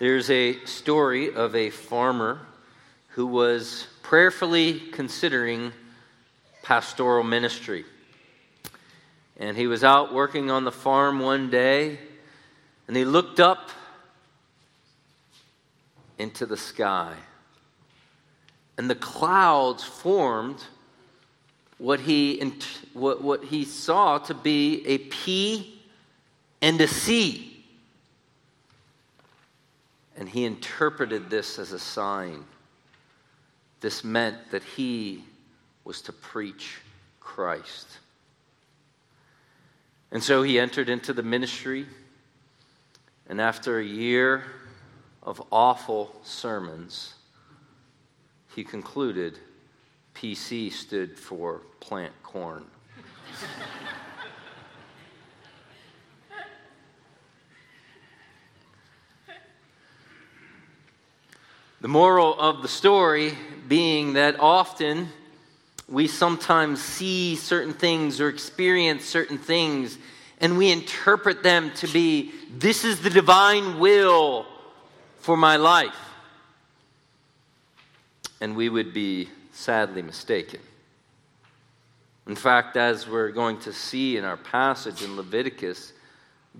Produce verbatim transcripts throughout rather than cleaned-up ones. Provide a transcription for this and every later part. There's a story of a farmer who was prayerfully considering pastoral ministry. And he was out working on the farm one day, and he looked up into the sky. And the clouds formed what he what, what he saw to be a P and a C. And he interpreted this as a sign. This meant that he was to preach Christ. And so he entered into the ministry, and after a year of awful sermons, he concluded P C stood for plant corn. The moral of the story being that often we sometimes see certain things or experience certain things, and we interpret them to be, this is the divine will for my life. And we would be sadly mistaken. In fact, as we're going to see in our passage in Leviticus,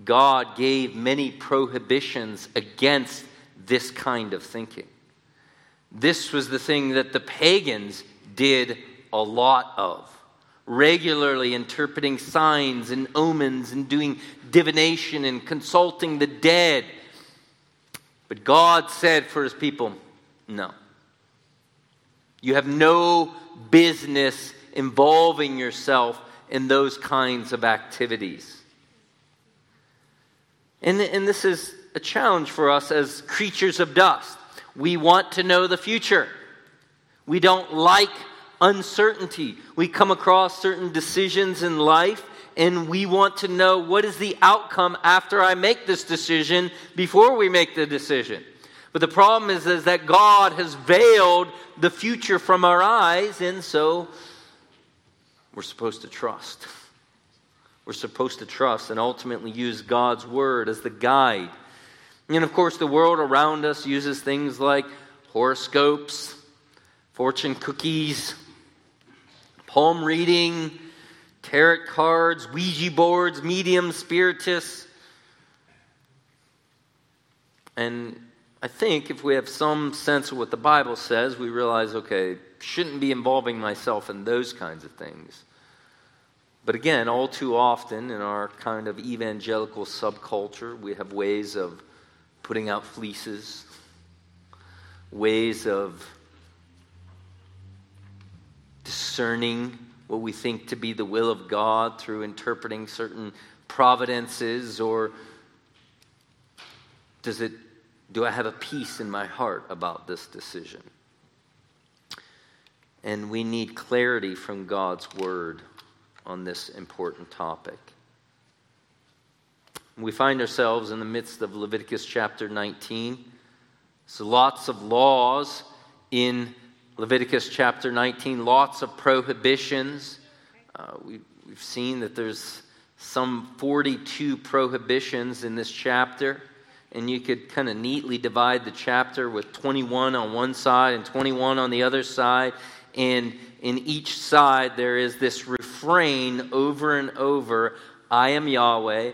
God gave many prohibitions against this kind of thinking. This was the thing that the pagans did a lot of, regularly interpreting signs and omens and doing divination and consulting the dead. But God said for his people, no. You have no business involving yourself in those kinds of activities. And, and this is a challenge for us as creatures of dust. We want to know the future. We don't like uncertainty. We come across certain decisions in life, and we want to know what is the outcome after I make this decision before we make the decision. But the problem is, is that God has veiled the future from our eyes, and so we're supposed to trust. We're supposed to trust and ultimately use God's word as the guide. And of course, the world around us uses things like horoscopes, fortune cookies, palm reading, tarot cards, Ouija boards, mediums, spiritists. And I think if we have some sense of what the Bible says, we realize, okay, shouldn't be involving myself in those kinds of things. But again, all too often in our kind of evangelical subculture, we have ways of putting out fleeces, ways of discerning what we think to be the will of God through interpreting certain providences, or does it do I have a peace in my heart about this decision? And we need clarity from God's word on this important topic. We find ourselves in the midst of Leviticus chapter nineteen. So lots of laws in Leviticus chapter nineteen, lots of prohibitions. Uh, we, we've seen that there's some forty-two prohibitions in this chapter. And you could kind of neatly divide the chapter with twenty-one on one side and twenty-one on the other side. And in each side, there is this refrain over and over, I am Yahweh,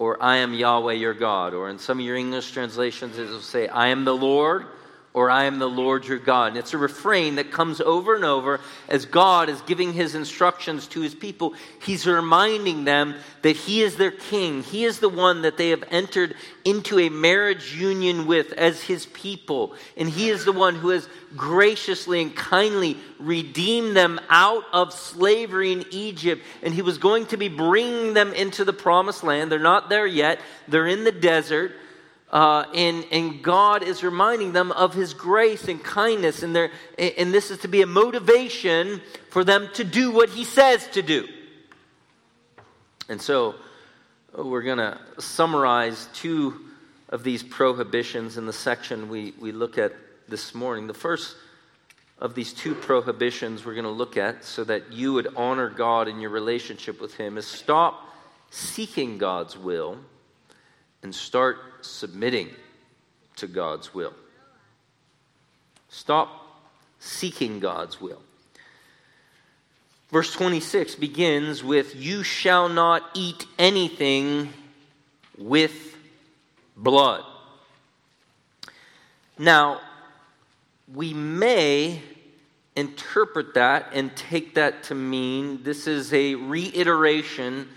or I am Yahweh your God. Or in some of your English translations, it will say, I am the Lord, or I am the Lord your God. And it's a refrain that comes over and over as God is giving his instructions to his people. He's reminding them that he is their king. He is the one that they have entered into a marriage union with as his people. And he is the one who has graciously and kindly redeemed them out of slavery in Egypt. And he was going to be bringing them into the promised land. They're not there yet. They're in the desert. Uh, and, and God is reminding them of his grace and kindness. And, their, and this is to be a motivation for them to do what he says to do. And so we're going to summarize two of these prohibitions in the section we, we look at this morning. The first of these two prohibitions we're going to look at, so that you would honor God in your relationship with him, is stop seeking God's will and start submitting to God's will. Stop seeking God's will. Verse twenty-six begins with, "You shall not eat anything with blood." Now, we may interpret that and take that to mean this is a reiteration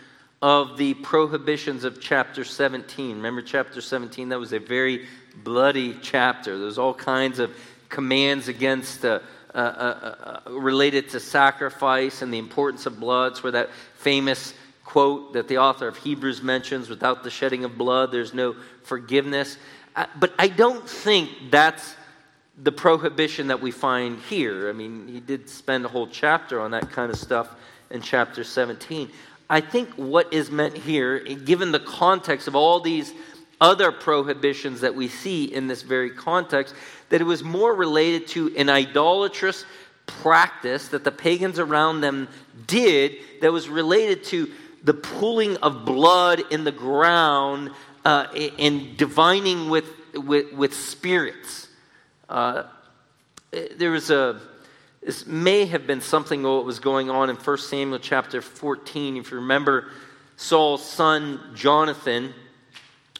of the prohibitions of chapter seventeen. Remember chapter seventeen? That was a very bloody chapter. There's all kinds of commands against uh, uh, uh, uh, related to sacrifice and the importance of blood. It's where that famous quote that the author of Hebrews mentions, "Without the shedding of blood, there's no forgiveness." Uh, but I don't think that's the prohibition that we find here. I mean, he did spend a whole chapter on that kind of stuff in chapter seventeen. I think what is meant here, given the context of all these other prohibitions that we see in this very context, that it was more related to an idolatrous practice that the pagans around them did that was related to the pooling of blood in the ground uh, and divining with, with, with spirits. Uh, there was a, this may have been something that was going on in First Samuel chapter fourteen. If you remember, Saul's son Jonathan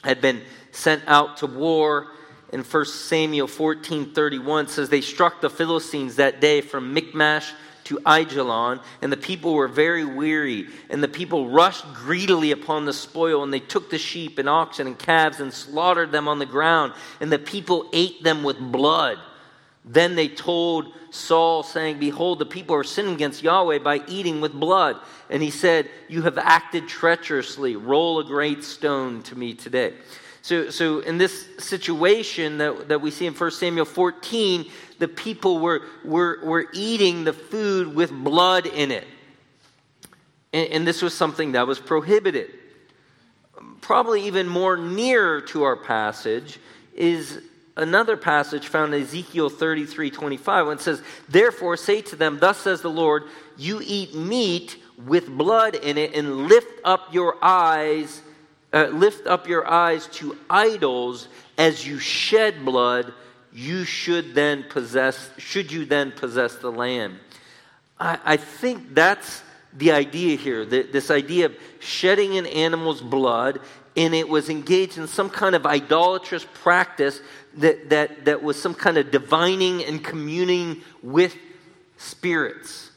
had been sent out to war. In First Samuel fourteen thirty-one says, "They struck the Philistines that day from Michmash to Igelon, and the people were very weary, and the people rushed greedily upon the spoil, and they took the sheep and oxen and calves and slaughtered them on the ground, and the people ate them with blood. Then they told Saul, saying, 'Behold, the people are sinning against Yahweh by eating with blood.' And he said, 'You have acted treacherously. Roll a great stone to me today.'" So, so in this situation that, that we see in First Samuel fourteen, the people were, were, were eating the food with blood in it. And, and this was something that was prohibited. Probably even more nearer to our passage is another passage found in Ezekiel thirty-three twenty-five, when it says, "Therefore say to them, thus says the Lord, you eat meat with blood in it, and lift up your eyes Uh, lift up your eyes to idols. As you shed blood, you should then possess. Should you then possess the land?" I, I think that's the idea here. The, this idea of shedding an animal's blood, and it was engaged in some kind of idolatrous practice that that that was some kind of divining and communing with spirits.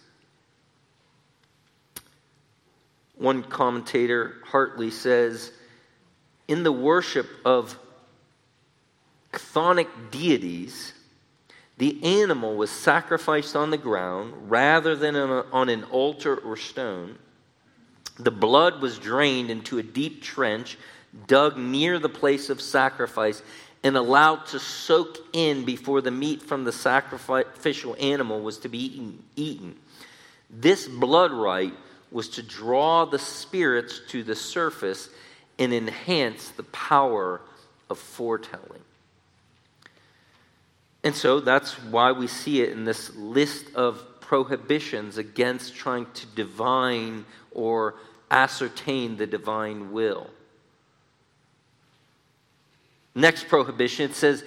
One commentator, Hartley, says, "In the worship of chthonic deities, the animal was sacrificed on the ground rather than on an altar or stone. The blood was drained into a deep trench dug near the place of sacrifice and allowed to soak in before the meat from the sacrificial animal was to be eaten. This blood rite was to draw the spirits to the surface and enhance the power of foretelling." And so that's why we see it in this list of prohibitions against trying to divine or ascertain the divine will. Next prohibition, it says,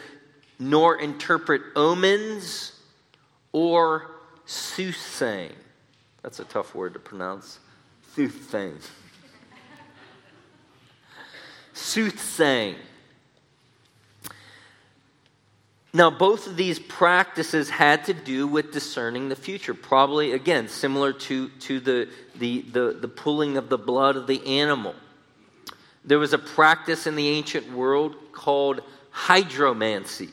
"Nor interpret omens or soothsaying." That's a tough word to pronounce. Soothsaying. Soothsaying. Now, both of these practices had to do with discerning the future. Probably, again, similar to, to the, the, the, the pulling of the blood of the animal. There was a practice in the ancient world called hydromancy.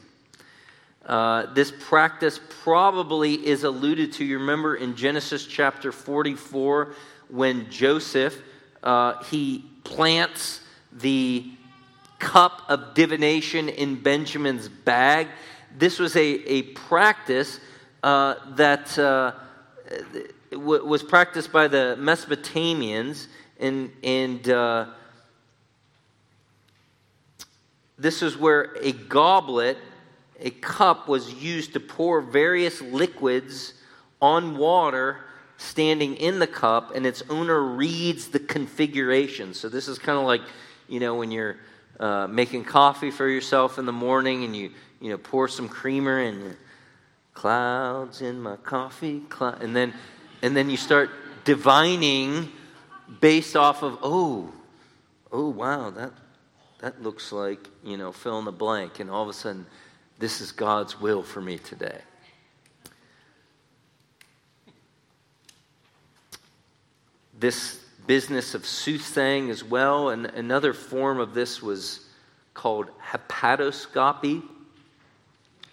Uh, this practice probably is alluded to, you remember, in Genesis chapter forty-four, when Joseph, uh, he plants the cup of divination in Benjamin's bag. This was a, a practice uh, that uh, w- was practiced by the Mesopotamians, and, and uh, this is where a goblet, a cup, was used to pour various liquids on water standing in the cup, and its owner reads the configuration. So this is kind of like, you know, when you're uh, making coffee for yourself in the morning, and you you know pour some creamer and clouds in my coffee, cl-, and then and then you start divining based off of oh oh wow that that looks like you know fill in the blank, and all of a sudden this is God's will for me today. This business of soothsaying as well, and another form of this was called hepatoscopy.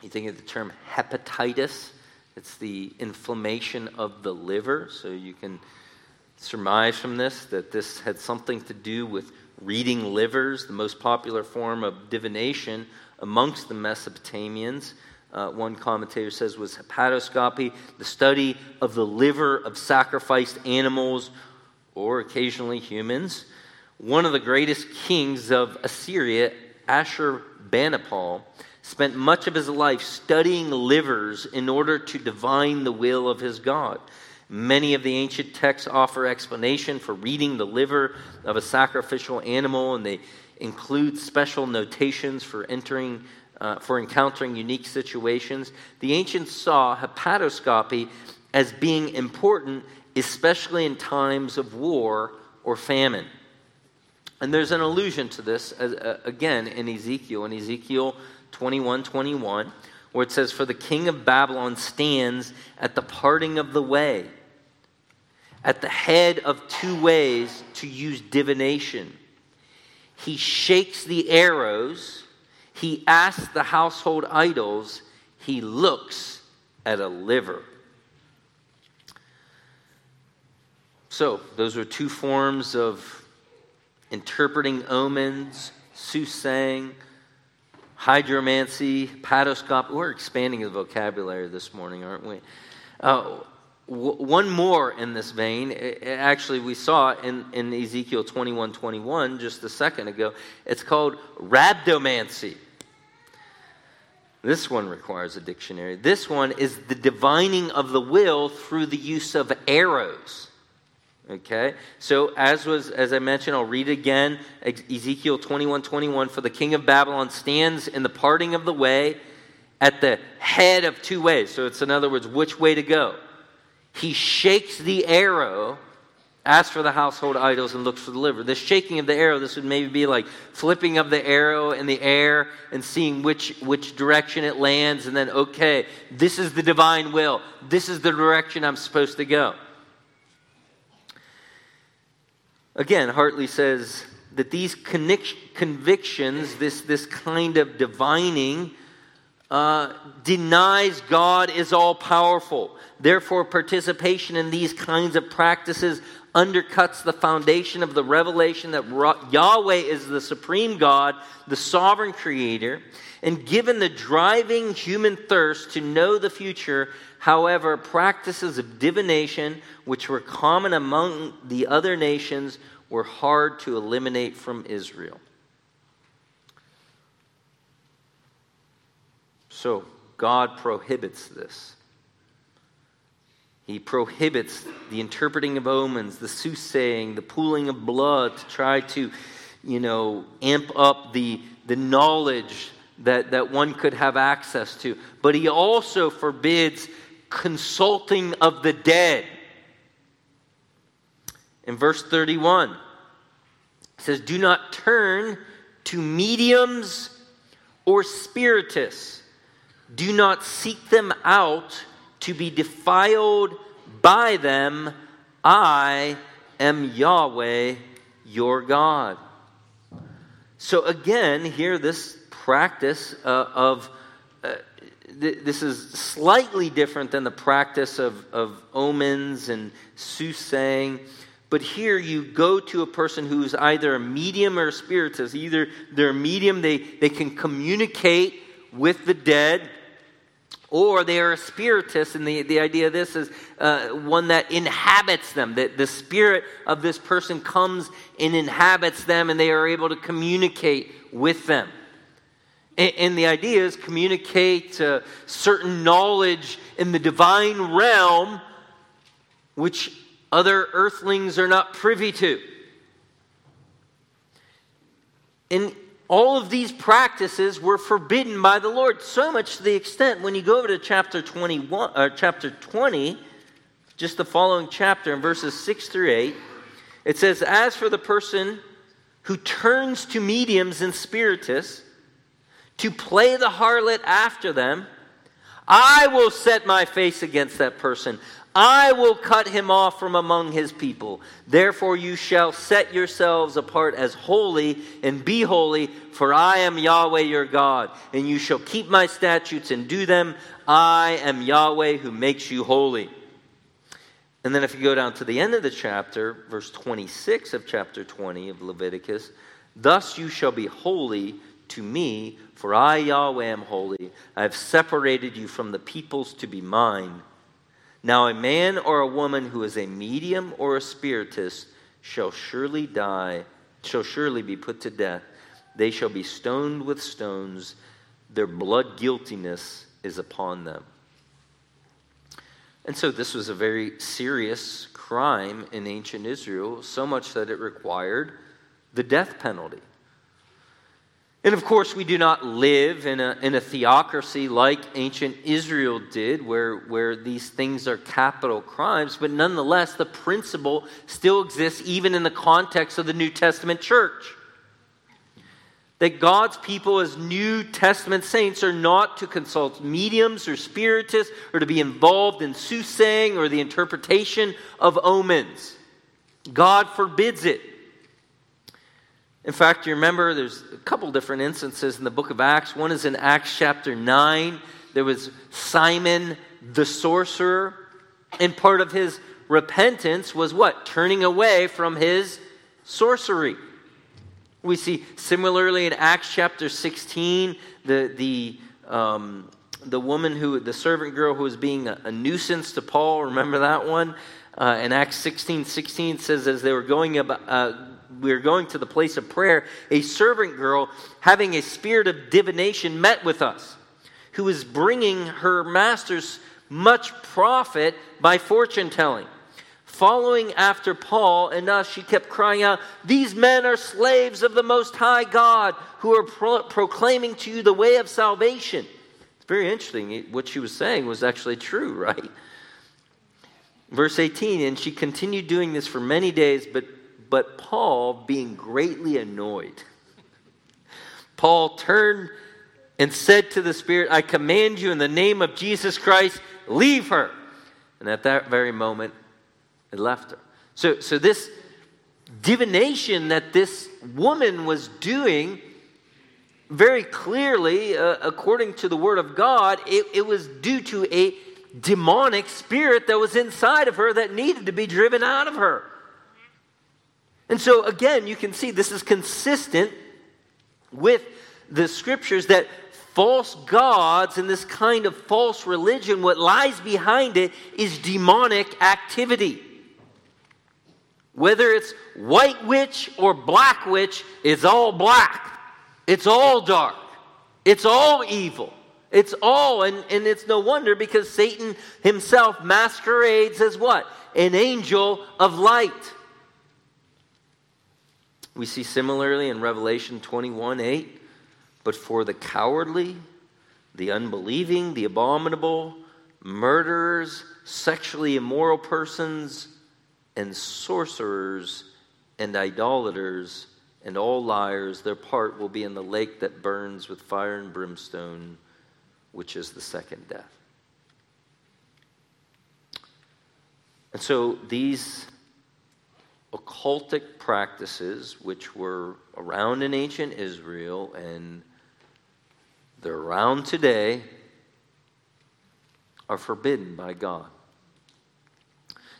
You think of the term hepatitis. It's the inflammation of the liver. So you can surmise from this that this had something to do with reading livers, the most popular form of divination amongst the Mesopotamians. Uh, one commentator says was hepatoscopy, the study of the liver of sacrificed animals or occasionally humans. One of the greatest kings of Assyria, Ashurbanipal, spent much of his life studying livers in order to divine the will of his god. Many of the ancient texts offer explanation for reading the liver of a sacrificial animal, and they include special notations for entering, uh, for encountering unique situations. The ancients saw hepatoscopy as being important, especially in times of war or famine. And there's an allusion to this, as, uh, again, in Ezekiel, in Ezekiel twenty-one twenty-one, where it says, "For the king of Babylon stands at the parting of the way, at the head of two ways to use divination. He shakes the arrows, he asks the household idols, he looks at a liver." So, those are two forms of interpreting omens, soothsaying, hydromancy, hepatoscopy. We're expanding the vocabulary this morning, aren't we? Uh, w- one more in this vein. It, it, actually, we saw it in, in Ezekiel twenty-one twenty-one just a second ago. It's called rhabdomancy. This one requires a dictionary. This one is the divining of the will through the use of arrows. Okay, so as was as I mentioned, I'll read again, Ezekiel twenty-one twenty-one, "For the king of Babylon stands in the parting of the way at the head of two ways." So it's, in other words, which way to go. "He shakes the arrow, asks for the household idols, and looks for the liver." The shaking of the arrow, this would maybe be like flipping of the arrow in the air and seeing which, which direction it lands, and then, okay, this is the divine will. This is the direction I'm supposed to go. Again, Hartley says that these convictions, this, this kind of divining, uh, denies God is all-powerful. Therefore, participation in these kinds of practices undercuts the foundation of the revelation that Yahweh is the supreme God, the sovereign creator. And given the driving human thirst to know the future, however, practices of divination, which were common among the other nations, were hard to eliminate from Israel. So, God prohibits this. He prohibits the interpreting of omens, the soothsaying, the pooling of blood to try to, you know, amp up the, the knowledge that, that one could have access to. But he also forbids consulting of the dead. In verse thirty-one, it says, "Do not turn to mediums or spiritists. Do not seek them out to be defiled by them. I am Yahweh, your God." So again, here this practice uh, of, uh, th- this is slightly different than the practice of, of omens and soothsaying. But here you go to a person who's either a medium or a spiritist. Either they're a medium, they, they can communicate with the dead, or they are a spiritist, and the, the idea of this is uh, one that inhabits them. That the spirit of this person comes and inhabits them, and they are able to communicate with them. And, and the idea is communicate uh, certain knowledge in the divine realm, which other earthlings are not privy to. And all of these practices were forbidden by the Lord, so much to the extent when you go over to chapter twenty-one, or chapter twenty, just the following chapter in verses six through eight, it says, "As for the person who turns to mediums and spiritists to play the harlot after them, I will set my face against that person. I will cut him off from among his people. Therefore you shall set yourselves apart as holy and be holy, for I am Yahweh your God. And you shall keep my statutes and do them. I am Yahweh who makes you holy." And then if you go down to the end of the chapter, verse twenty-six of chapter twenty of Leviticus, "Thus you shall be holy to me, for I, Yahweh, am holy. I have separated you from the peoples to be mine. Now a man or a woman who is a medium or a spiritist shall surely die, shall surely be put to death. They shall be stoned with stones. Their blood guiltiness is upon them." And so this was a very serious crime in ancient Israel, so much that it required the death penalty. And of course, we do not live in a, in a theocracy like ancient Israel did, where, where these things are capital crimes, but nonetheless, the principle still exists even in the context of the New Testament church. That God's people as New Testament saints are not to consult mediums or spiritists or to be involved in soothsaying or the interpretation of omens. God forbids it. In fact, you remember there's a couple different instances in the book of Acts. One is in Acts chapter nine. There was Simon the sorcerer, and part of his repentance was what? Turning away from his sorcery. We see similarly in Acts chapter sixteen, the the um, the woman who, the servant girl who was being a, a nuisance to Paul. Remember that one? Uh, in Acts sixteen sixteen says, as they were going about, uh, we were going to the place of prayer, a servant girl having a spirit of divination met with us, who was bringing her masters much profit by fortune telling. Following after Paul and us, she kept crying out, "These men are slaves of the Most High God, who are pro- proclaiming to you the way of salvation." It's very interesting. What she was saying was actually true, right? Verse eighteen, "And she continued doing this for many days, but, but Paul, being greatly annoyed, Paul turned and said to the Spirit, 'I command you in the name of Jesus Christ, leave her.' And at that very moment, it left her." So, so this divination that this woman was doing, very clearly, uh, according to the Word of God, it, it was due to a demonic spirit that was inside of her that needed to be driven out of her. And so, again, you can see this is consistent with the Scriptures, that false gods and this kind of false religion, what lies behind it is demonic activity. Whether it's white witch or black witch, it's all black. It's all dark. It's all evil. It's all, and, and it's no wonder, because Satan himself masquerades as what? An angel of light. We see similarly in Revelation twenty-one eight, "But for the cowardly, the unbelieving, the abominable, murderers, sexually immoral persons, and sorcerers and idolaters and all liars, their part will be in the lake that burns with fire and brimstone, which is the second death." And so these occultic practices, which were around in ancient Israel and they're around today, are forbidden by God.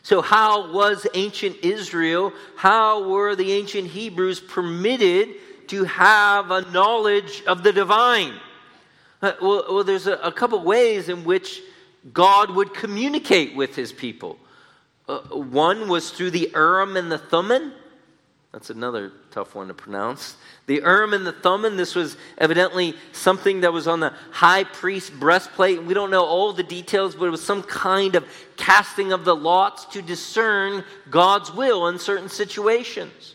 So how was ancient Israel, how were the ancient Hebrews permitted to have a knowledge of the divine? Well, well there's a, a couple ways in which God would communicate with his people. Uh, one was through the Urim and the Thummim. That's another tough one to pronounce. The Urim and the Thummim, this was evidently something that was on the high priest's breastplate. We don't know all the details, but it was some kind of casting of the lots to discern God's will in certain situations.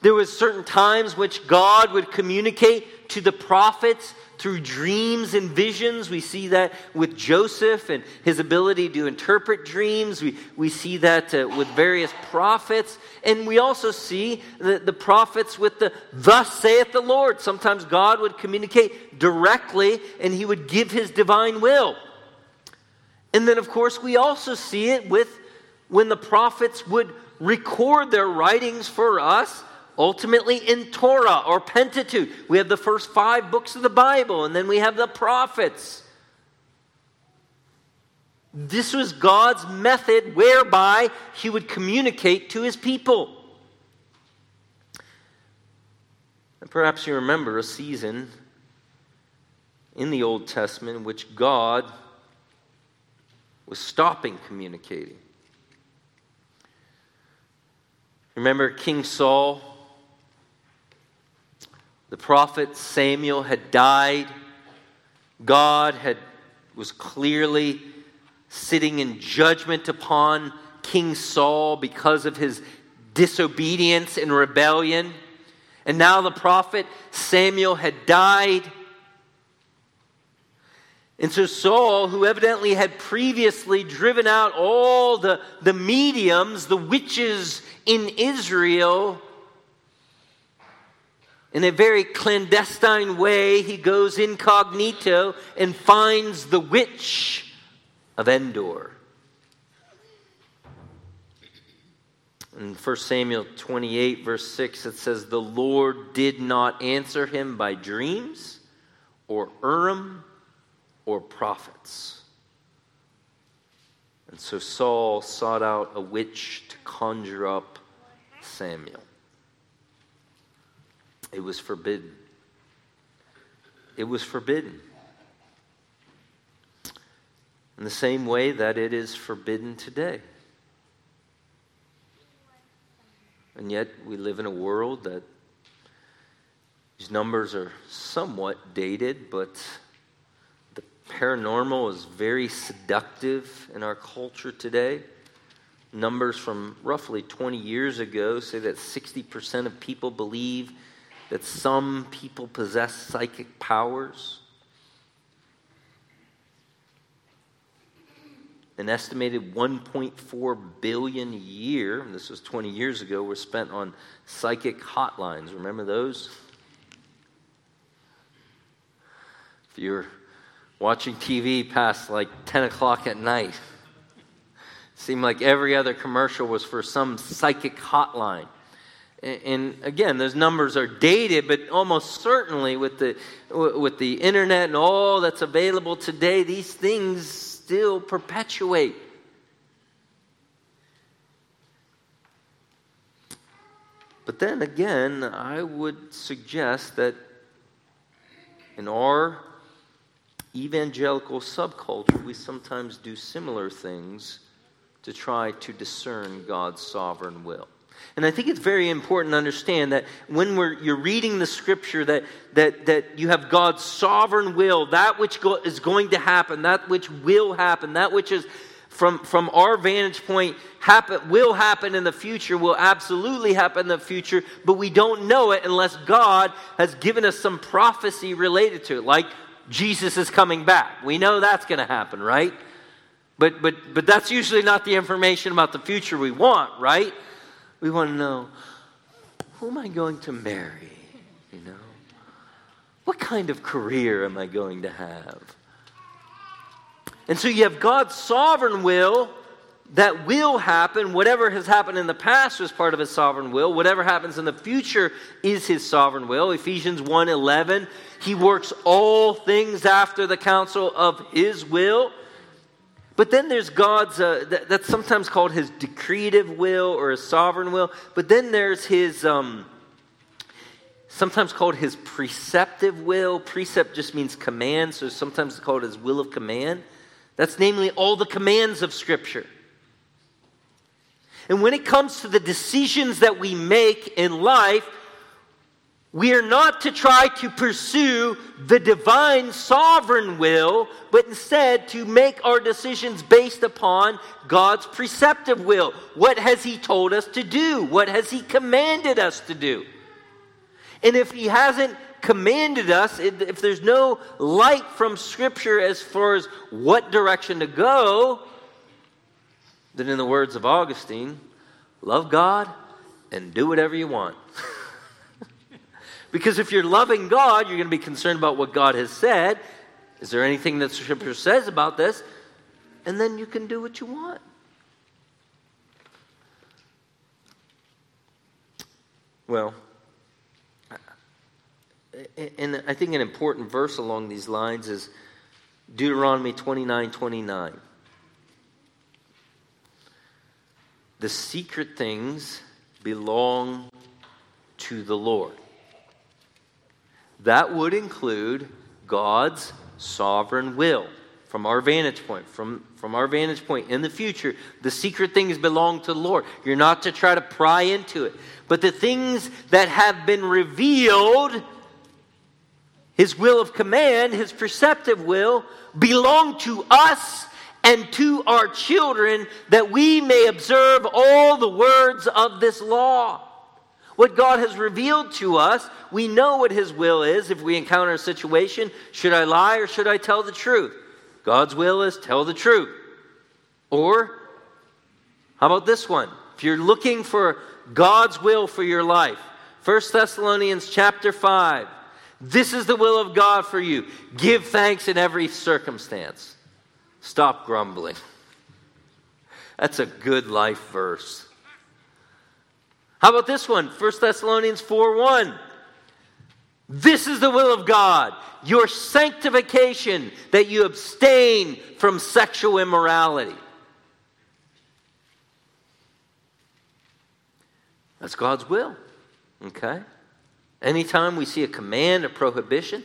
There was certain times which God would communicate to the prophets through dreams and visions. We see that with Joseph and his ability to interpret dreams. We, we see that uh, with various prophets. And we also see the, the prophets with the thus saith the Lord. Sometimes God would communicate directly and he would give his divine will. And then, of course, we also see it with when the prophets would record their writings for us, ultimately in Torah or Pentateuch. We have the first five books of the Bible, and then we have the prophets. This was God's method whereby he would communicate to his people. And perhaps you remember a season in the Old Testament in which God was stopping communicating. Remember King Saul? The prophet Samuel had died. God had was clearly sitting in judgment upon King Saul because of his disobedience and rebellion. And now the prophet Samuel had died. And so Saul, who evidently had previously driven out all the, the mediums, the witches in Israel, in a very clandestine way, he goes incognito and finds the witch of Endor. In First Samuel twenty-eight, verse six, it says, "The Lord did not answer him by dreams or Urim or prophets. And so Saul sought out a witch to conjure up Samuel. It was forbidden. It was forbidden. In the same way that it is forbidden today. And yet we live in a world that these numbers are somewhat dated, but paranormal is very seductive in our culture today. Numbers from roughly twenty years ago say that sixty percent of people believe that some people possess psychic powers. An estimated one point four billion dollars a year, and this was twenty years ago, were spent on psychic hotlines. Remember those? If you're watching T V past like ten o'clock at night, it seemed like every other commercial was for some psychic hotline. And, and again, those numbers are dated, but almost certainly with the with the internet and all that's available today, these things still perpetuate. But then again, I would suggest that in our evangelical subculture, we sometimes do similar things to try to discern God's sovereign will. And I think it's very important to understand that when we're, you're reading the scripture, that, that, that you have God's sovereign will, that which go, is going to happen, that which will happen, that which is from, from our vantage point happen, will happen in the future, will absolutely happen in the future, but we don't know it unless God has given us some prophecy related to it, like Jesus is coming back. We know that's going to happen, right? But but but that's usually not the information about the future we want, right? We want to know, who am I going to marry? You know, what kind of career am I going to have? And so you have God's sovereign will that will happen. Whatever has happened in the past was part of his sovereign will. Whatever happens in the future is his sovereign will. Ephesians one eleven, he works all things after the counsel of his will. But then there's God's, uh, that, that's sometimes called his decretive will or his sovereign will. But then there's his, um, sometimes called his preceptive will. Precept just means command, so sometimes it's called his will of command. That's namely all the commands of Scripture. And when it comes to the decisions that we make in life, We are not to try to pursue the divine sovereign will, but instead to make our decisions based upon God's preceptive will. What has He told us to do? What has He commanded us to do? And if He hasn't commanded us, if there's no light from Scripture as far as what direction to go, then in the words of Augustine, love God and do whatever you want. Because if you're loving God, you're going to be concerned about what God has said. Is there anything that Scripture says about this? And then you can do what you want. Well, and I think an important verse along these lines is Deuteronomy twenty-nine twenty-nine. The secret things belong to the Lord. That would include God's sovereign will from our vantage point. From, from our vantage point in the future, the secret things belong to the Lord. You're not to try to pry into it. But the things that have been revealed, His will of command, His preceptive will, belong to us and to our children, that we may observe all the words of this law. What God has revealed to us, we know what His will is. If we encounter a situation, should I lie or should I tell the truth? God's will is tell the truth. Or, how about this one? If you're looking for God's will for your life, First Thessalonians chapter five. This is the will of God for you. Give thanks in every circumstance. Stop grumbling. That's a good life verse. How about this one? First Thessalonians four one. This is the will of God, your sanctification, that you abstain from sexual immorality. That's God's will. Okay? Anytime we see a command, a prohibition,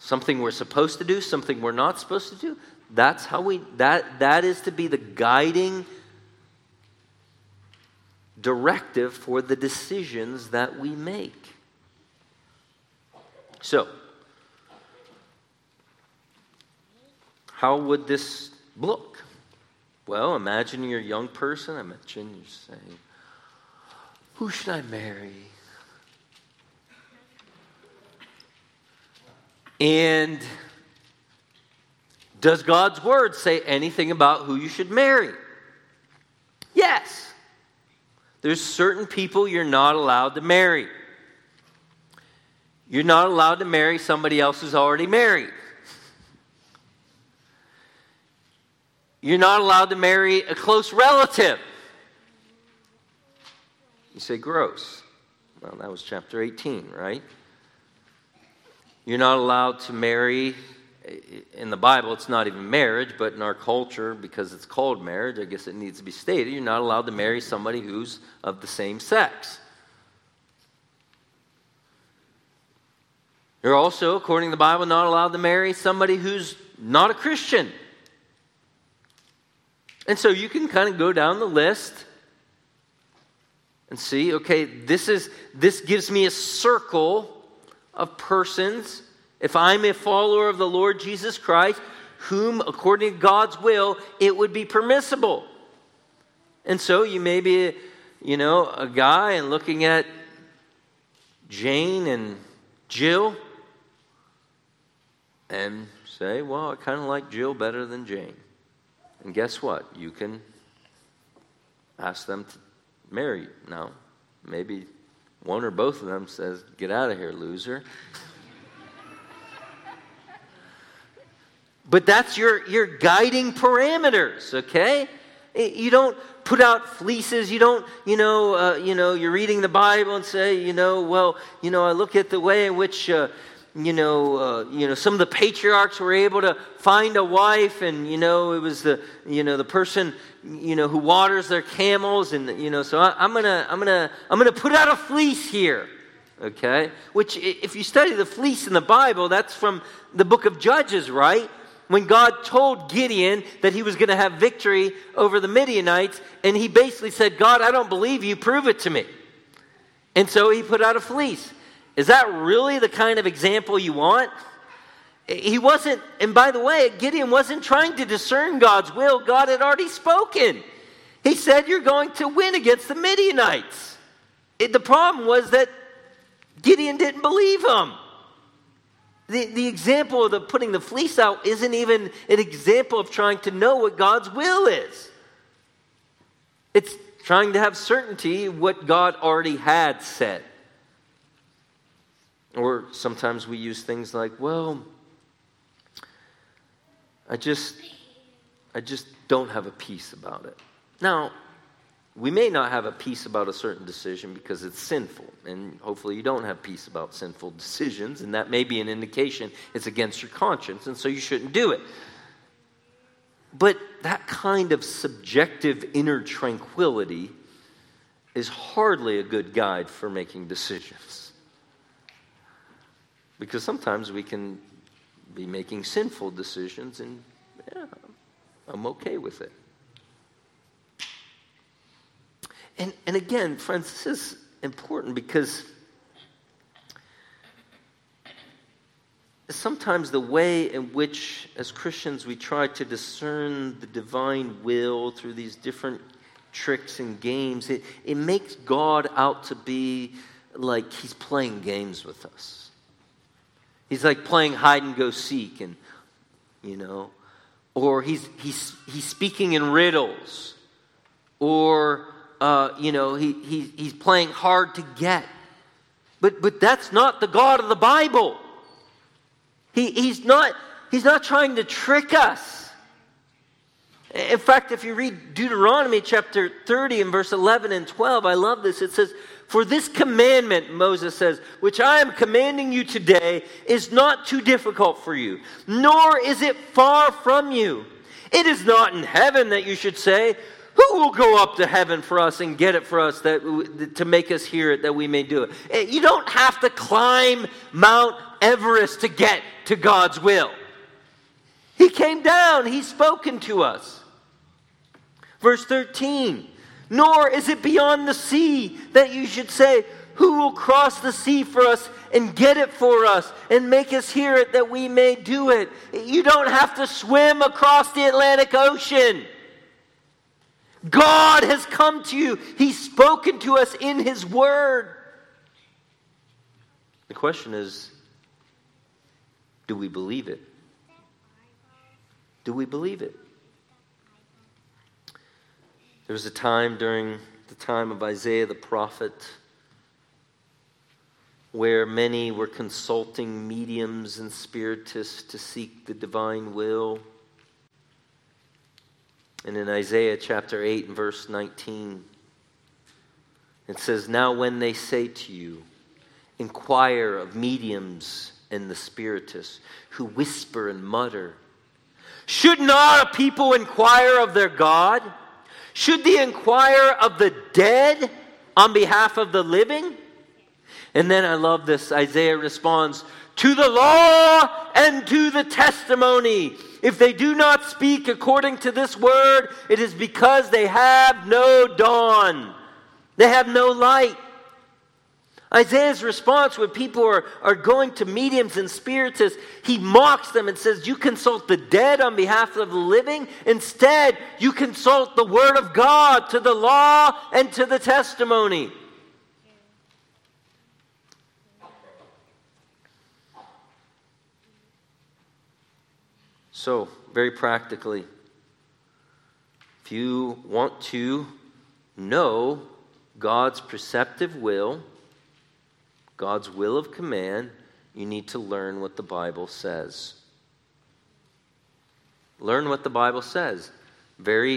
something we're supposed to do, something we're not supposed to do, that's how we that that is to be the guiding directive for the decisions that we make. So, how would this look? Well, imagine you're a young person. I imagine you're saying, who should I marry? And does God's word say anything about who you should marry? Yes. There's certain people you're not allowed to marry. You're not allowed to marry somebody else who's already married. You're not allowed to marry a close relative. You say, gross. Well, that was chapter eighteen, right? You're not allowed to marry, in the Bible it's not even marriage, but in our culture, because it's called marriage, I guess it needs to be stated, you're not allowed to marry somebody who's of the same sex. You're also, according to the Bible, not allowed to marry somebody who's not a Christian. And so you can kind of go down the list and see, okay, this is this gives me a circle of persons. If I'm a follower of the Lord Jesus Christ, whom, according to God's will, it would be permissible. And so you may be, you know, a guy and looking at Jane and Jill and say, well, I kind of like Jill better than Jane. And guess what? You can ask them to marry you. Now, maybe one or both of them says, get out of here, loser. But that's your, your guiding parameters, okay? You don't put out fleeces. You don't, you know, uh, you know, you're reading the Bible and say, you know, well, you know, I look at the way in which, uh, you know, uh, you know, some of the patriarchs were able to find a wife, and you know, it was the, you know, the person, you know, who waters their camels, and you know, so I, I'm gonna, I'm gonna, I'm gonna put out a fleece here. Okay, which if you study the fleece in the Bible, that's from the book of Judges, right? When God told Gideon that he was going to have victory over the Midianites, and he basically said, God, I don't believe you, prove it to me. And so he put out a fleece. Is that really the kind of example you want? He wasn't, and by the way, Gideon wasn't trying to discern God's will. God had already spoken. He said, you're going to win against the Midianites. It, the problem was that Gideon didn't believe him. The, the example of the putting the fleece out isn't even an example of trying to know what God's will is. It's trying to have certainty what God already had said. Or sometimes we use things like, well, I just, I just don't have a peace about it. Now, we may not have a peace about a certain decision because it's sinful, and hopefully you don't have peace about sinful decisions, and that may be an indication it's against your conscience, and so you shouldn't do it. But that kind of subjective inner tranquility is hardly a good guide for making decisions. Because sometimes we can be making sinful decisions, and yeah, I'm okay with it. And, and again, friends, this is important because sometimes the way in which, as Christians, we try to discern the divine will through these different tricks and games, it, it makes God out to be like he's playing games with us. He's like playing hide and go seek, and you know, or he's he's he's speaking in riddles, or Uh, you know, he, he he's playing hard to get. But but that's not the God of the Bible. He he's not he's not trying to trick us. In fact, if you read Deuteronomy chapter thirty and verse eleven and twelve, I love this. It says, "For this commandment," Moses says, "which I am commanding you today is not too difficult for you, nor is it far from you. It is not in heaven that you should say, 'Who will go up to heaven for us and get it for us that to make us hear it that we may do it?'" You don't have to climb Mount Everest to get to God's will. He came down. He's spoken to us. Verse thirteen, "Nor is it beyond the sea that you should say, 'Who will cross the sea for us and get it for us and make us hear it that we may do it?'" You don't have to swim across the Atlantic Ocean. God has come to you. He's spoken to us in His Word. The question is, do we believe it? Do we believe it? There was a time during the time of Isaiah the prophet where many were consulting mediums and spiritists to seek the divine will. And in Isaiah chapter eight and verse nineteen, it says, "Now when they say to you, 'Inquire of mediums and the spiritists who whisper and mutter,' should not a people inquire of their God? Should they inquire of the dead on behalf of the living?" And then I love this. Isaiah responds, "To the law and to the testimony. If they do not speak according to this word, it is because they have no dawn." They have no light. Isaiah's response when people are, are going to mediums and spiritists, he mocks them and says, "You consult the dead on behalf of the living. Instead, you consult the word of God, to the law and to the testimony." So, very practically, if you want to know God's preceptive will, God's will of command, you need to learn what the Bible says. Learn what the Bible says. Very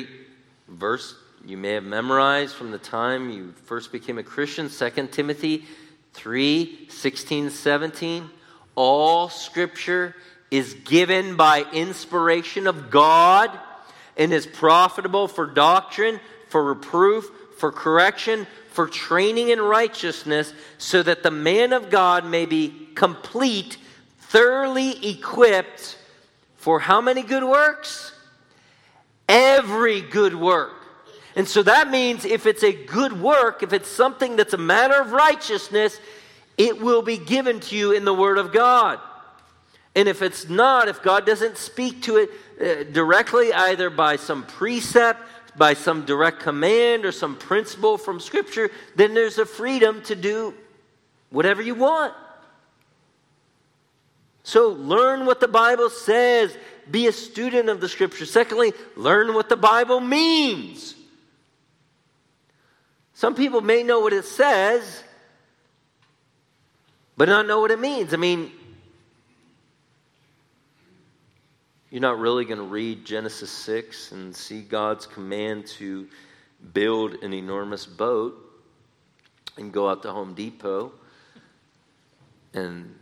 verse you may have memorized from the time you first became a Christian, Second Timothy three, sixteen, seventeen. "All scripture is given by inspiration of God and is profitable for doctrine, for reproof, for correction, for training in righteousness, so that the man of God may be complete, thoroughly equipped for" how many good works? Every good work. And so that means if it's a good work, if it's something that's a matter of righteousness, it will be given to you in the Word of God. And if it's not, if God doesn't speak to it directly, either by some precept, by some direct command, or some principle from Scripture, then there's a freedom to do whatever you want. So learn what the Bible says. Be a student of the Scripture. Secondly, learn what the Bible means. Some people may know what it says, but not know what it means. I mean, you're not really going to read Genesis six and see God's command to build an enormous boat and go out to Home Depot and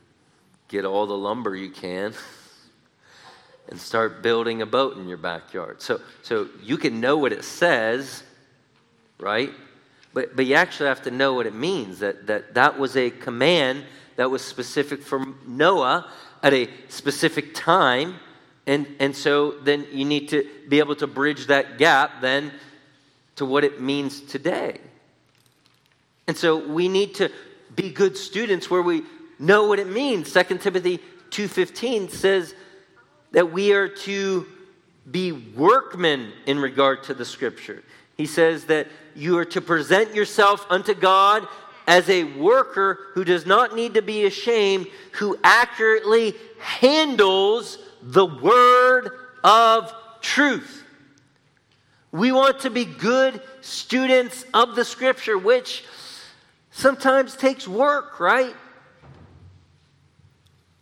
get all the lumber you can and start building a boat in your backyard. So so you can know what it says, right? But but you actually have to know what it means. That that, that was a command that was specific for Noah at a specific time. And and so then you need to be able to bridge that gap then to what it means today. And so we need to be good students where we know what it means. Second Timothy two fifteen says that we are to be workmen in regard to the Scripture. He says that you are to present yourself unto God as a worker who does not need to be ashamed, who accurately handles the word of truth. We want to be good students of the Scripture, which sometimes takes work, right?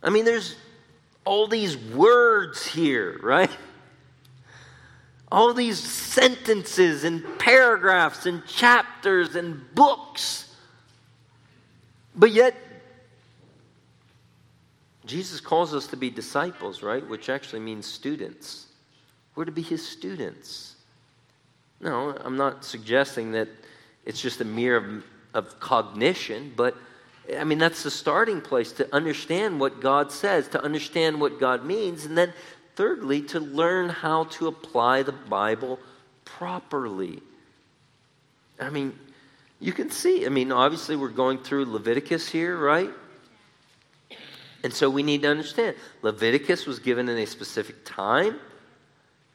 I mean, there's all these words here, right? All these sentences and paragraphs and chapters and books. But yet, Jesus calls us to be disciples, right? Which actually means students. We're to be His students. No, I'm not suggesting that it's just a mere of, of cognition, but I mean, that's the starting place to understand what God says, to understand what God means, and then thirdly, to learn how to apply the Bible properly. I mean, you can see, I mean, obviously we're going through Leviticus here, right? And so we need to understand, Leviticus was given in a specific time.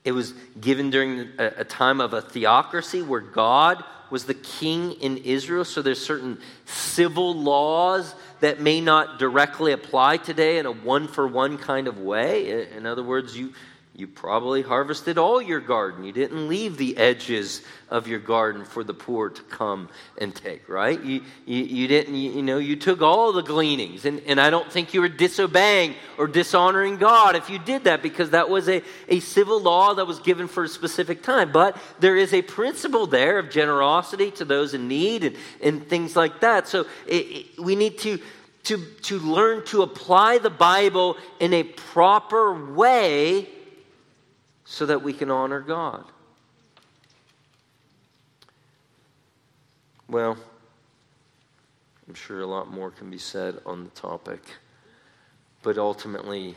It was given during a, a time of a theocracy where God was the king in Israel. So there's certain civil laws that may not directly apply today in a one-for-one kind of way. In other words, you, you probably harvested all your garden. You didn't leave the edges of your garden for the poor to come and take, right? You, you, you didn't, you, you know, you took all the gleanings. And, and I don't think you were disobeying or dishonoring God if you did that, because that was a, a civil law that was given for a specific time. But there is a principle there of generosity to those in need and, and things like that. So it, it, we need to, to, to learn to apply the Bible in a proper way, so that we can honor God. Well, I'm sure a lot more can be said on the topic, but ultimately,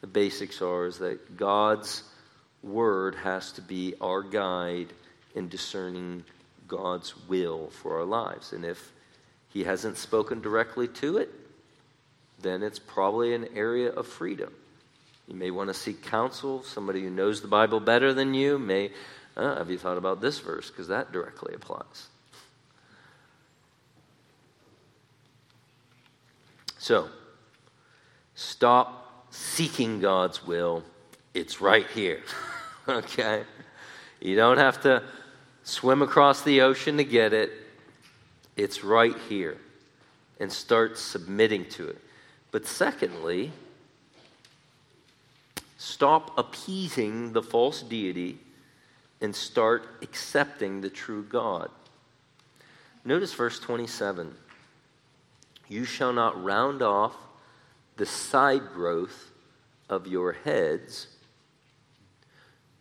the basics are is that God's word has to be our guide in discerning God's will for our lives. And if He hasn't spoken directly to it, then it's probably an area of freedom. You may want to seek counsel. Somebody who knows the Bible better than you may, uh, have you thought about this verse? Because that directly applies. So, stop seeking God's will. It's right here. Okay? You don't have to swim across the ocean to get it. It's right here. And start submitting to it. But secondly, stop appeasing the false deity and start accepting the true God. Notice verse twenty-seven. You shall not round off the side growth of your heads,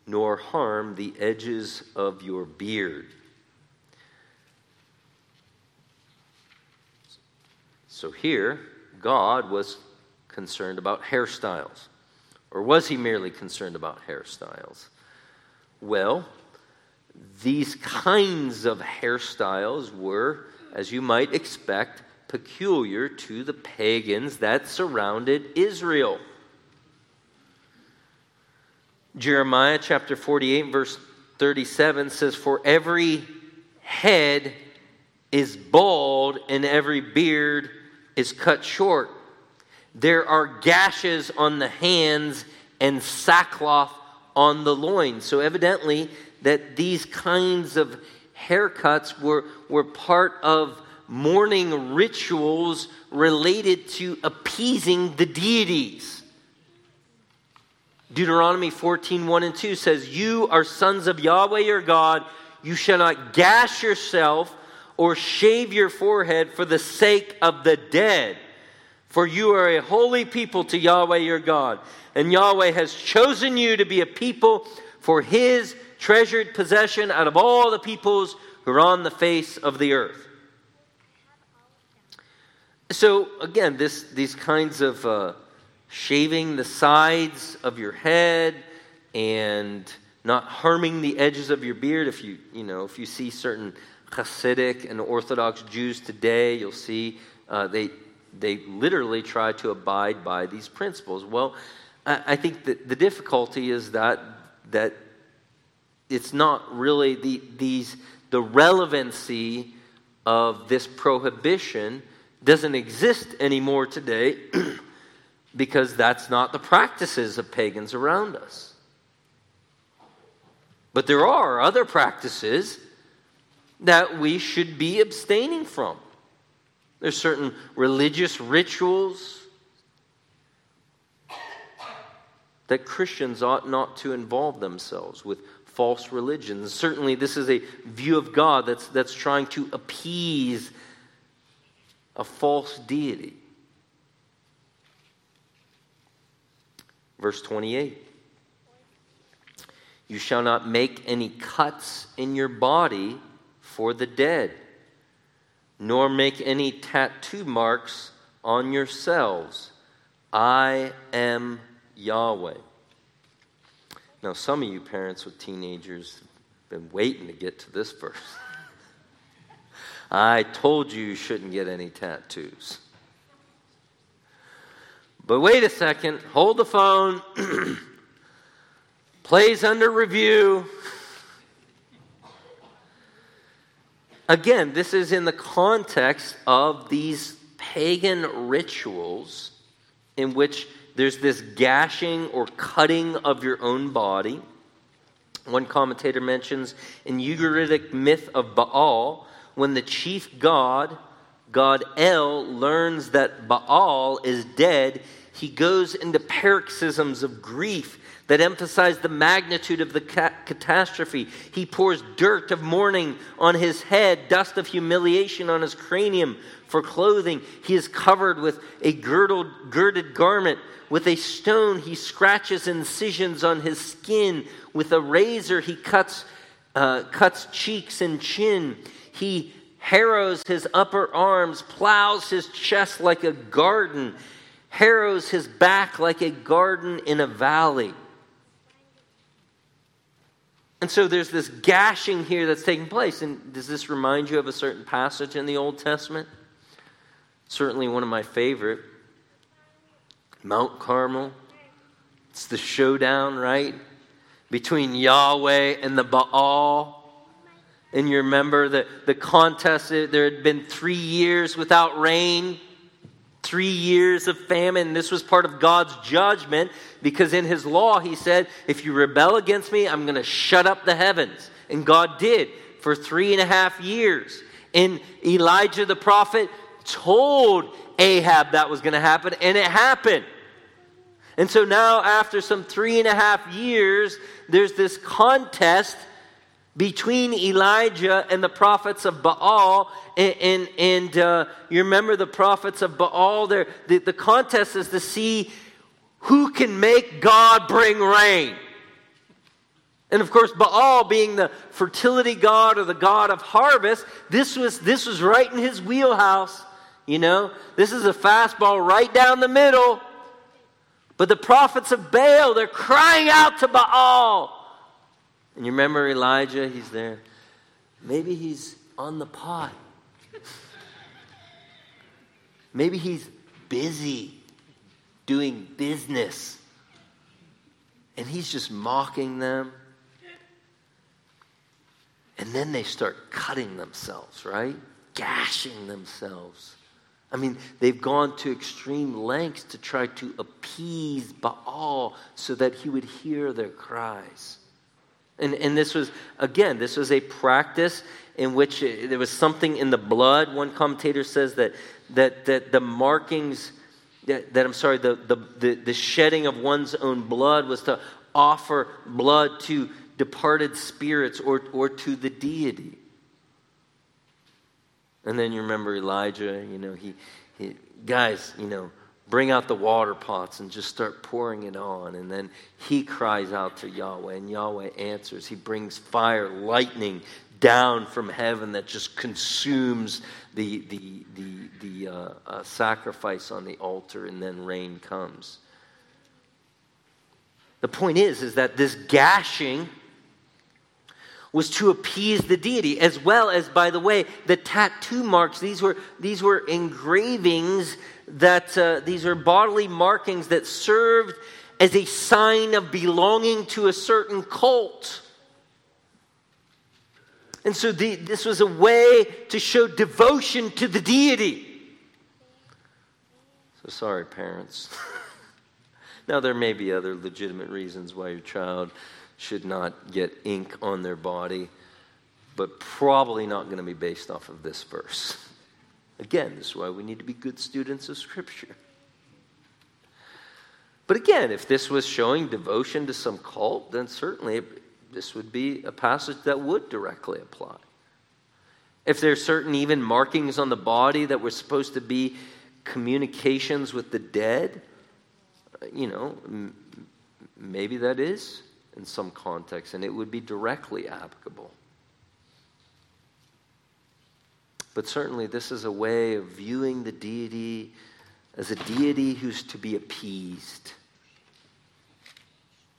nor harm the edges of your beard. So here, God was concerned about hairstyles. Or was He merely concerned about hairstyles? Well, these kinds of hairstyles were, as you might expect, peculiar to the pagans that surrounded Israel. Jeremiah chapter forty-eight verse thirty-seven says, "For every head is bald and every beard is cut short. There are gashes on the hands and sackcloth on the loins." So evidently that these kinds of haircuts were, were part of mourning rituals related to appeasing the deities. Deuteronomy fourteen, one and two says, "You are sons of Yahweh your God. You shall not gash yourself or shave your forehead for the sake of the dead. For you are a holy people to Yahweh your God. And Yahweh has chosen you to be a people for his treasured possession out of all the peoples who are on the face of the earth." So again, this these kinds of uh, shaving the sides of your head and not harming the edges of your beard. If you you know if you see certain Hasidic and Orthodox Jews today, you'll see uh, they they literally try to abide by these principles. Well, I, I think that the difficulty is that that it's not really the these the relevancy of this prohibition doesn't exist anymore today because that's not the practices of pagans around us. But there are other practices that we should be abstaining from. There's certain religious rituals that Christians ought not to involve themselves with, false religions. Certainly this is a view of God that's that's trying to appease a false deity. Verse twenty-eight. "You shall not make any cuts in your body for the dead, nor make any tattoo marks on yourselves. I am Yahweh." Now, some of you parents with teenagers have been waiting to get to this verse. I told you you shouldn't get any tattoos. But wait a second. Hold the phone. Plays under review. Again, this is in the context of these pagan rituals in which there's this gashing or cutting of your own body. One commentator mentions in the Ugaritic myth of Baal, when the chief god, God El, learns that Baal is dead, he goes into paroxysms of grief that emphasize the magnitude of the ca- catastrophe. He pours dirt of mourning on his head, dust of humiliation on his cranium for clothing. He is covered with a girdled, girded garment. With a stone he scratches incisions on his skin. With a razor he cuts, uh, cuts cheeks and chin. He harrows his upper arms, plows his chest like a garden, harrows his back like a garden in a valley. And so there's this gashing here that's taking place. And does this remind you of a certain passage in the Old Testament? Certainly one of my favorite. Mount Carmel. It's the showdown, right? Between Yahweh and the Baal. And you remember the, the contest, there had been three years without rain, three years of famine. This was part of God's judgment because in his law he said, if you rebel against me, I'm going to shut up the heavens. And God did for three and a half years. And Elijah the prophet told Ahab that was going to happen, and it happened. And so now after some three and a half years, there's this contest between Elijah and the prophets of Baal, and, and, and uh, you remember the prophets of Baal, the, the contest is to see who can make God bring rain. And of course, Baal being the fertility god or the god of harvest, this was, this was right in his wheelhouse, you know. This is a fastball right down the middle. But the prophets of Baal, they're crying out to Baal. And you remember Elijah, he's there. Maybe he's on the pot. Maybe he's busy doing business. And he's just mocking them. And then they start cutting themselves, right? Gashing themselves. I mean, they've gone to extreme lengths to try to appease Baal so that he would hear their cries. And, and this was, again, this was a practice in which it, there was something in the blood. One commentator says that that, that the markings, that, that I'm sorry, the, the, the, the shedding of one's own blood was to offer blood to departed spirits or, or to the deity. And then you remember Elijah, you know, he, he, guys, you know, bring out the water pots and just start pouring it on. And then he cries out to Yahweh, and Yahweh answers. He brings fire, lightning down from heaven that just consumes the the the the uh, uh, sacrifice on the altar, and then rain comes. The point is, is that this gashing was to appease the deity, as well as, by the way, the tattoo marks. These were these were engravings that uh, these are bodily markings that served as a sign of belonging to a certain cult. And so the, this was a way to show devotion to the deity. So sorry, parents. Now, there may be other legitimate reasons why your child should not get ink on their body, but probably not going to be based off of this verse. Again, this is why we need to be good students of Scripture. But again, if this was showing devotion to some cult, then certainly this would be a passage that would directly apply. If there are certain even markings on the body that were supposed to be communications with the dead, you know, m- maybe that is in some context, and it would be directly applicable. But certainly this is a way of viewing the deity as a deity who's to be appeased.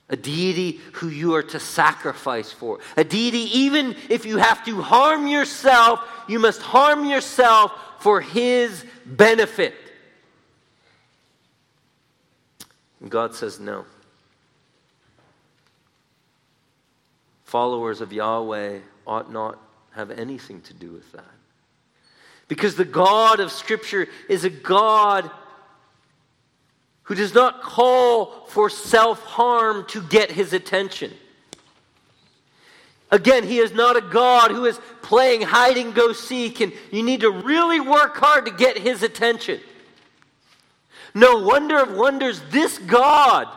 A deity who you are to sacrifice for. A deity, even if you have to harm yourself, you must harm yourself for his benefit. And God says no. Followers of Yahweh ought not have anything to do with that. Because the God of Scripture is a God who does not call for self-harm to get his attention. Again, he is not a God who is playing hide and go seek, and you need to really work hard to get his attention. No wonder of wonders, this God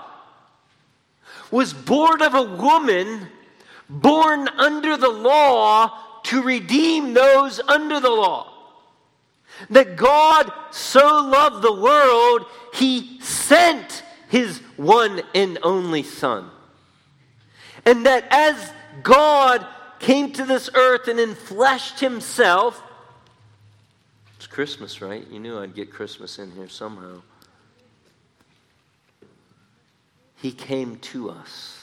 was born of a woman, born under the law to redeem those under the law. That God so loved the world, he sent his one and only Son. And that as God came to this earth and enfleshed himself, it's Christmas, right? You knew I'd get Christmas in here somehow. He came to us.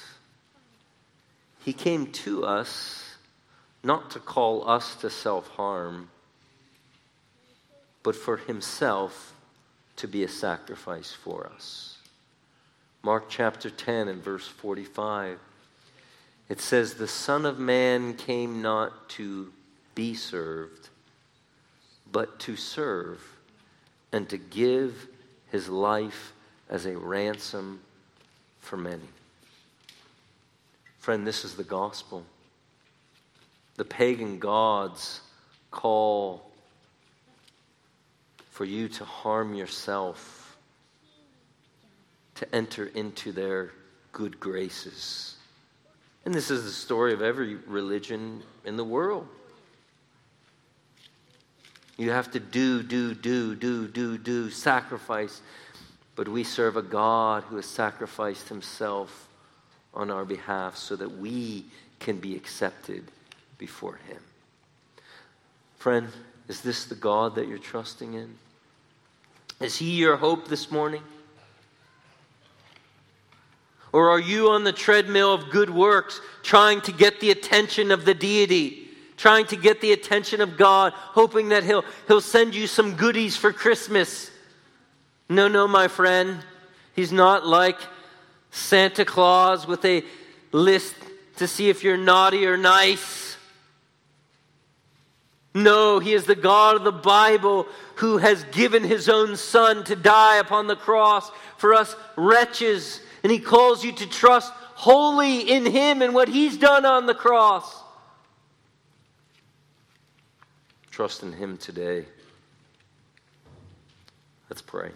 He came to us not to call us to self-harm, but for himself to be a sacrifice for us. Mark chapter ten and verse forty-five. It says, "The Son of Man came not to be served, but to serve and to give his life as a ransom for many." Friend, this is the gospel. The pagan gods call for you to harm yourself, to enter into their good graces. And this is the story of every religion in the world. You have to do, do, do, do, do, do, sacrifice. But we serve a God who has sacrificed himself on our behalf so that we can be accepted before him. Friend, is this the God that you're trusting in? Is he your hope this morning? Or are you on the treadmill of good works trying to get the attention of the deity, trying to get the attention of God, hoping that he'll, he'll send you some goodies for Christmas. No, no, my friend. He's not like Santa Claus with a list to see if you're naughty or nice. No, he is the God of the Bible who has given his own son to die upon the cross for us wretches. And he calls you to trust wholly in him and what he's done on the cross. Trust in him today. Let's pray.